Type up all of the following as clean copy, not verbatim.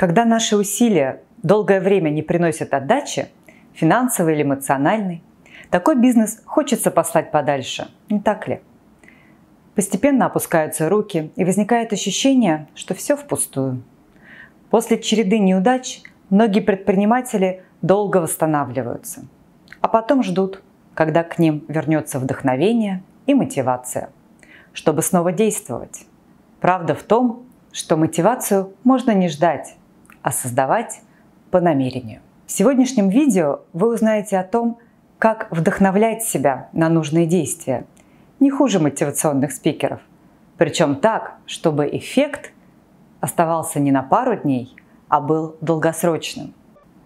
Когда наши усилия долгое время не приносят отдачи, финансовой или эмоциональной, такой бизнес хочется послать подальше, не так ли? Постепенно опускаются руки, и возникает ощущение, что все впустую. После череды неудач многие предприниматели долго восстанавливаются, а потом ждут, когда к ним вернется вдохновение и мотивация, чтобы снова действовать. Правда в том, что мотивацию можно не ждать, а создавать по намерению. В сегодняшнем видео вы узнаете о том, как вдохновлять себя на нужные действия, не хуже мотивационных спикеров, причем так, чтобы эффект оставался не на пару дней, а был долгосрочным.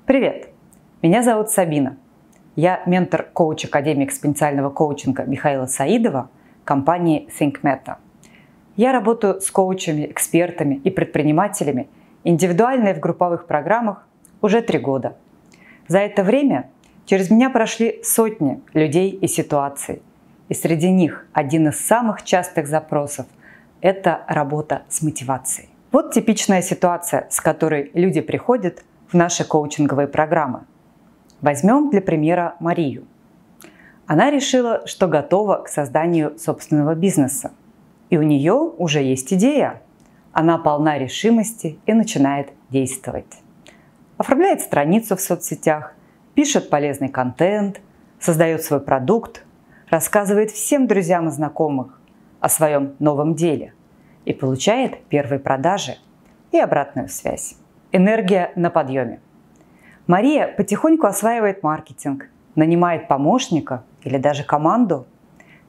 Привет! Меня зовут Сабина. Я ментор-коуч Академии экспоненциального коучинга Михаила Саидова, компании ThinkMeta. Я работаю с коучами, экспертами и предпринимателями индивидуально и в групповых программах уже 3 года. За это время через меня прошли сотни людей и ситуаций. И среди них один из самых частых запросов – это работа с мотивацией. Вот типичная ситуация, с которой люди приходят в наши коучинговые программы. Возьмем для примера Марию. Она решила, что готова к созданию собственного бизнеса. И у нее уже есть идея. Она полна решимости и начинает действовать. Оформляет страницу в соцсетях, пишет полезный контент, создает свой продукт, рассказывает всем друзьям и знакомых о своем новом деле и получает первые продажи и обратную связь. Энергия на подъеме. Мария потихоньку осваивает маркетинг, нанимает помощника или даже команду,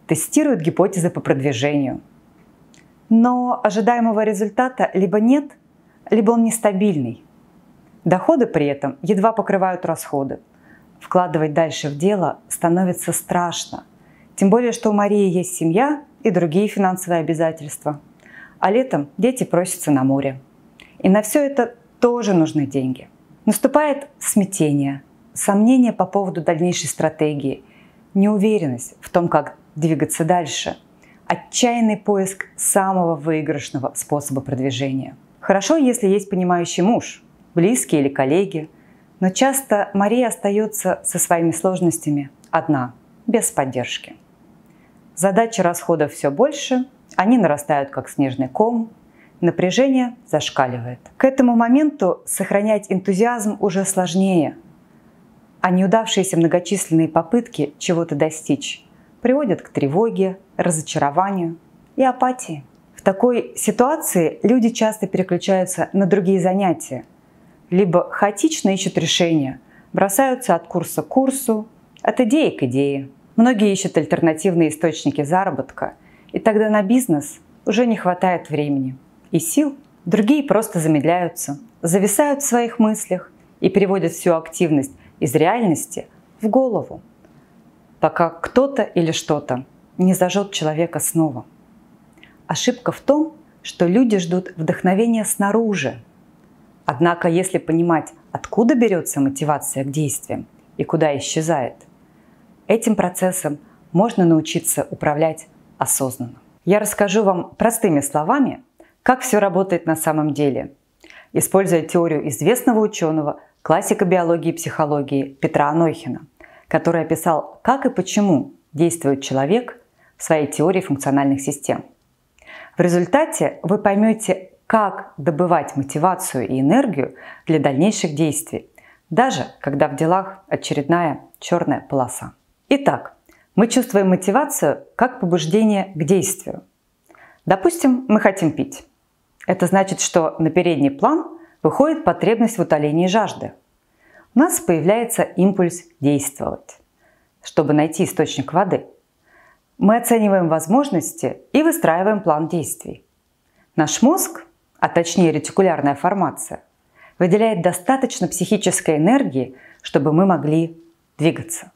тестирует гипотезы по продвижению. Но ожидаемого результата либо нет, либо он нестабильный. Доходы при этом едва покрывают расходы. Вкладывать дальше в дело становится страшно. Тем более, что у Марии есть семья и другие финансовые обязательства. А летом дети просятся на море. И на все это тоже нужны деньги. Наступает смятение, сомнения по поводу дальнейшей стратегии, неуверенность в том, как двигаться дальше, отчаянный поиск самого выигрышного способа продвижения. Хорошо, если есть понимающий муж, близкие или коллеги, но часто Мария остается со своими сложностями одна, без поддержки. Задачи расходов все больше, они нарастают как снежный ком, напряжение зашкаливает. К этому моменту сохранять энтузиазм уже сложнее, а неудавшиеся многочисленные попытки чего-то достичь приводят к тревоге, разочарованию и апатии. В такой ситуации люди часто переключаются на другие занятия, либо хаотично ищут решения, бросаются от курса к курсу, от идеи к идее. Многие ищут альтернативные источники заработка, и тогда на бизнес уже не хватает времени и сил. Другие просто замедляются, зависают в своих мыслях и переводят всю активность из реальности в голову, пока кто-то или что-то не зажжет человека снова. Ошибка в том, что люди ждут вдохновения снаружи. Однако, если понимать, откуда берется мотивация к действиям и куда исчезает, этим процессом можно научиться управлять осознанно. Я расскажу вам простыми словами, как все работает на самом деле, используя теорию известного ученого, классика биологии и психологии Петра Анойхина, который описал, как и почему действует человек в своей теории функциональных систем. В результате вы поймете, как добывать мотивацию и энергию для дальнейших действий, даже когда в делах очередная черная полоса. Итак, мы чувствуем мотивацию как побуждение к действию. Допустим, мы хотим пить. Это значит, что на передний план выходит потребность в утолении жажды. У нас появляется импульс действовать, чтобы найти источник воды. Мы оцениваем возможности и выстраиваем план действий. Наш мозг, а точнее ретикулярная формация, выделяет достаточно психической энергии, чтобы мы могли двигаться.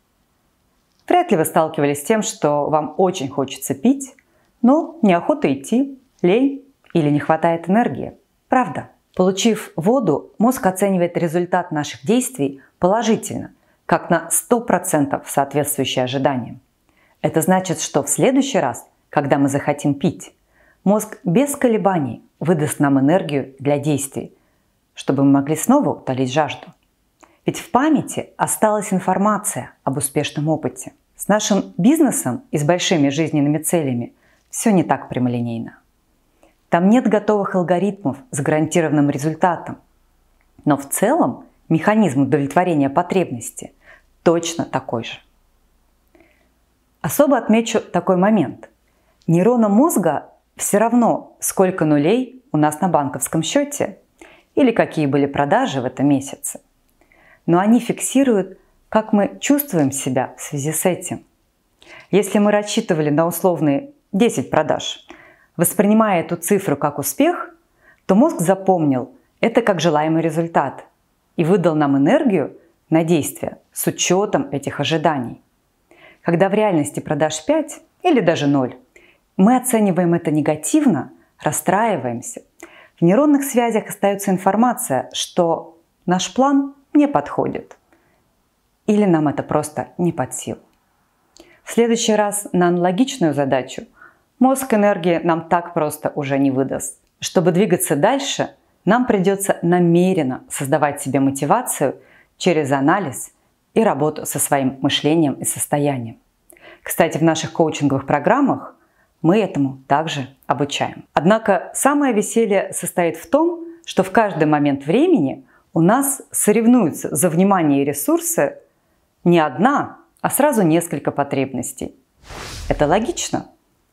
Вряд ли вы сталкивались с тем, что вам очень хочется пить, но неохота идти, лень или не хватает энергии. Правда? Получив воду, мозг оценивает результат наших действий положительно, как на 100% соответствующее ожиданиям. Это значит, что в следующий раз, когда мы захотим пить, мозг без колебаний выдаст нам энергию для действий, чтобы мы могли снова утолить жажду. Ведь в памяти осталась информация об успешном опыте. С нашим бизнесом и с большими жизненными целями все не так прямолинейно. Там нет готовых алгоритмов с гарантированным результатом. Но в целом механизм удовлетворения потребности точно такой же. Особо отмечу такой момент. Нейронам мозга все равно, сколько нулей у нас на банковском счете или какие были продажи в этом месяце. Но они фиксируют, как мы чувствуем себя в связи с этим. Если мы рассчитывали на условные 10 продаж, воспринимая эту цифру как успех, то мозг запомнил это как желаемый результат и выдал нам энергию на действие с учетом этих ожиданий. Когда в реальности продаж 5 или даже 0, мы оцениваем это негативно, расстраиваемся. В нейронных связях остается информация, что наш план не подходит или нам это просто не под силу. В следующий раз на аналогичную задачу мозг энергии нам так просто уже не выдаст. Чтобы двигаться дальше, нам придется намеренно создавать себе мотивацию через анализ и работу со своим мышлением и состоянием. Кстати, в наших коучинговых программах мы этому также обучаем. Однако самое веселье состоит в том, что в каждый момент времени у нас соревнуются за внимание и ресурсы не одна, а сразу несколько потребностей. Это логично,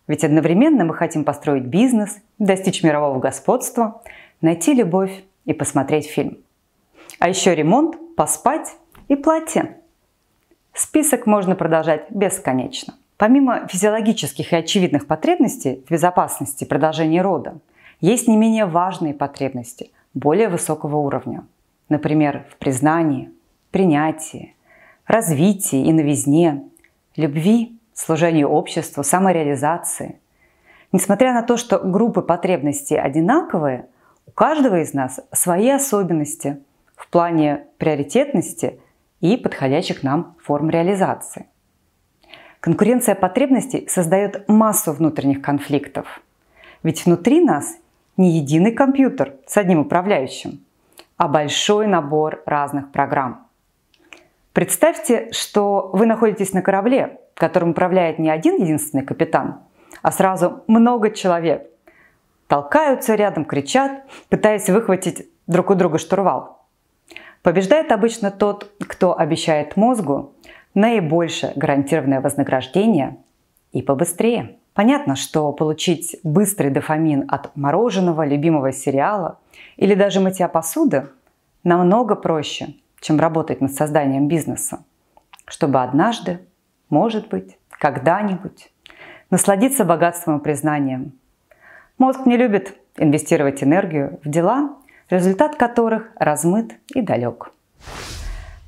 ведь одновременно мы хотим построить бизнес, достичь мирового господства, найти любовь и посмотреть фильм. А еще ремонт, поспать и платье. Список можно продолжать бесконечно. Помимо физиологических и очевидных потребностей в безопасности и продолжении рода, есть не менее важные потребности более высокого уровня. Например, в признании, принятии, развитии и новизне, любви, служению обществу, самореализации. Несмотря на то, что группы потребностей одинаковые, у каждого из нас свои особенности в плане приоритетности и подходящих нам форм реализации. Конкуренция потребностей создает массу внутренних конфликтов. Ведь внутри нас не единый компьютер с одним управляющим, а большой набор разных программ. Представьте, что вы находитесь на корабле, которым управляет не один единственный капитан, а сразу много человек. Толкаются рядом, кричат, пытаясь выхватить друг у друга штурвал. Побеждает обычно тот, кто обещает мозгу наибольшее гарантированное вознаграждение и побыстрее. Понятно, что получить быстрый дофамин от мороженого, любимого сериала или даже мытья посуды намного проще, чем работать над созданием бизнеса, чтобы однажды, может быть, когда-нибудь насладиться богатством и признанием. Мозг не любит инвестировать энергию в дела, результат которых размыт и далек.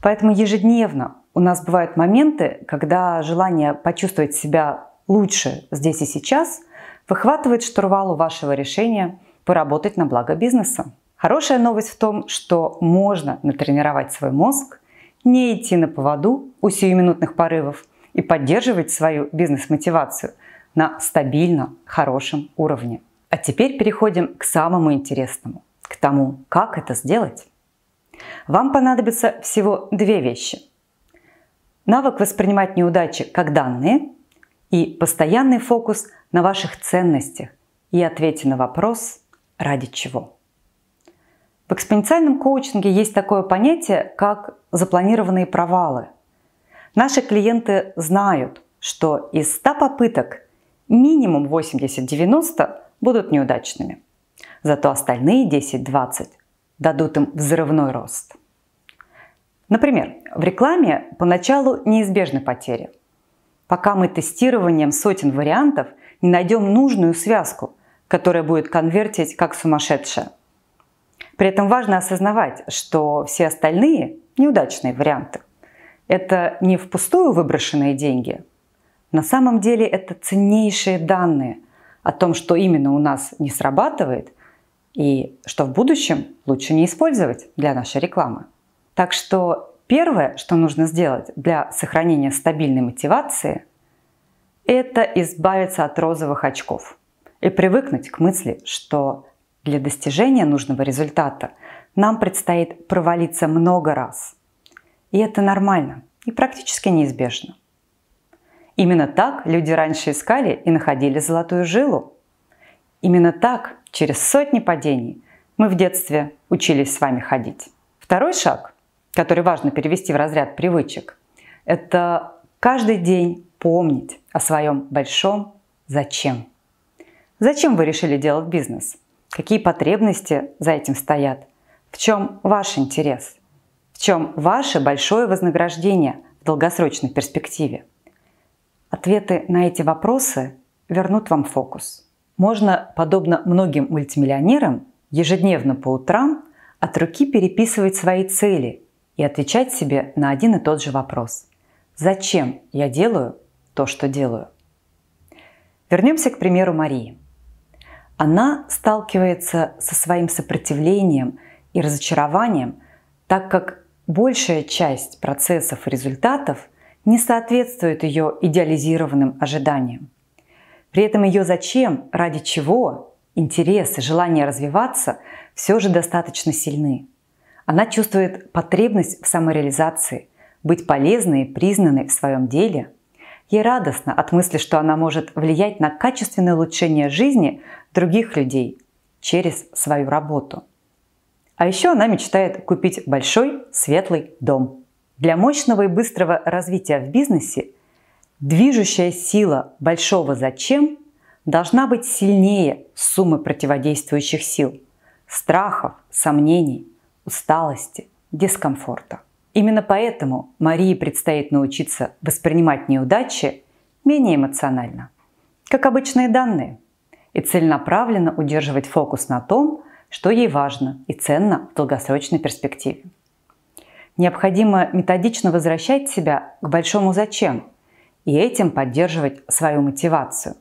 Поэтому ежедневно у нас бывают моменты, когда желание почувствовать себя лучше здесь и сейчас выхватывает штурвал у вашего решения поработать на благо бизнеса. Хорошая новость в том, что можно натренировать свой мозг, не идти на поводу у сиюминутных порывов и поддерживать свою бизнес-мотивацию на стабильно хорошем уровне. А теперь переходим к самому интересному, к тому, как это сделать. Вам понадобится всего две вещи. Навык воспринимать неудачи как данные и постоянный фокус на ваших ценностях и ответе на вопрос «ради чего?». В экспоненциальном коучинге есть такое понятие, как запланированные провалы. Наши клиенты знают, что из 100 попыток минимум 80-90 будут неудачными. Зато остальные 10-20 дадут им взрывной рост. Например, в рекламе поначалу неизбежны потери. Пока мы тестированием сотен вариантов не найдем нужную связку, которая будет конвертить как сумасшедшая. При этом важно осознавать, что все остальные неудачные варианты – это не впустую выброшенные деньги. На самом деле это ценнейшие данные о том, что именно у нас не срабатывает и что в будущем лучше не использовать для нашей рекламы. Так что первое, что нужно сделать для сохранения стабильной мотивации, это избавиться от розовых очков и привыкнуть к мысли, что для достижения нужного результата нам предстоит провалиться много раз. И это нормально и практически неизбежно. Именно так люди раньше искали и находили золотую жилу. Именно так, через сотни падений, мы в детстве учились с вами ходить. Второй шаг, который важно перевести в разряд привычек, это каждый день помнить о своем большом «зачем». Зачем вы решили делать бизнес? Какие потребности за этим стоят? В чем ваш интерес? В чем ваше большое вознаграждение в долгосрочной перспективе? Ответы на эти вопросы вернут вам фокус. Можно, подобно многим мультимиллионерам, ежедневно по утрам от руки переписывать свои цели и отвечать себе на один и тот же вопрос. Зачем я делаю то, что делаю? Вернемся к примеру Марии. Она сталкивается со своим сопротивлением и разочарованием, так как большая часть процессов и результатов не соответствует ее идеализированным ожиданиям. При этом ее зачем, ради чего, интерес и желание развиваться все же достаточно сильны. Она чувствует потребность в самореализации, быть полезной и признанной в своем деле. Ей радостно от мысли, что она может влиять на качественное улучшение жизни других людей через свою работу. А еще она мечтает купить большой светлый дом. Для мощного и быстрого развития в бизнесе движущая сила большого «зачем» должна быть сильнее суммы противодействующих сил – страхов, сомнений, усталости, дискомфорта. Именно поэтому Марии предстоит научиться воспринимать неудачи менее эмоционально, как обычные данные, и целенаправленно удерживать фокус на том, что ей важно и ценно в долгосрочной перспективе. Необходимо методично возвращать себя к большому «зачем» и этим поддерживать свою мотивацию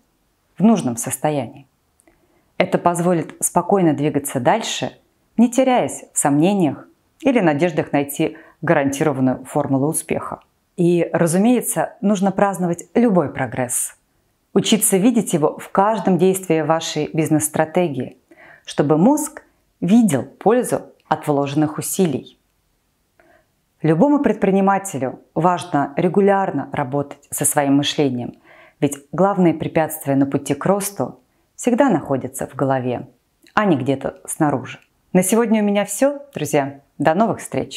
в нужном состоянии. Это позволит спокойно двигаться дальше, не теряясь в сомнениях или надеждах найти гарантированную формулу успеха. И, разумеется, нужно праздновать любой прогресс. Учиться видеть его в каждом действии вашей бизнес-стратегии, чтобы мозг видел пользу от вложенных усилий. Любому предпринимателю важно регулярно работать со своим мышлением, ведь главные препятствия на пути к росту всегда находятся в голове, а не где-то снаружи. На сегодня у меня все, друзья. До новых встреч!